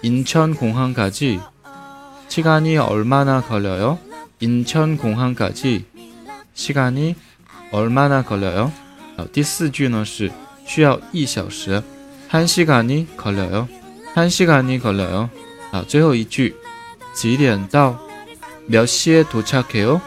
인천공항까지 시간이 얼마나 걸려요? 인천공항까지 시간이 얼마나 걸려요? 第四句呢是需要1小时 1시간이 걸려요. 1시간이 걸려요. 最后一句几点到몇 시에 도착해요?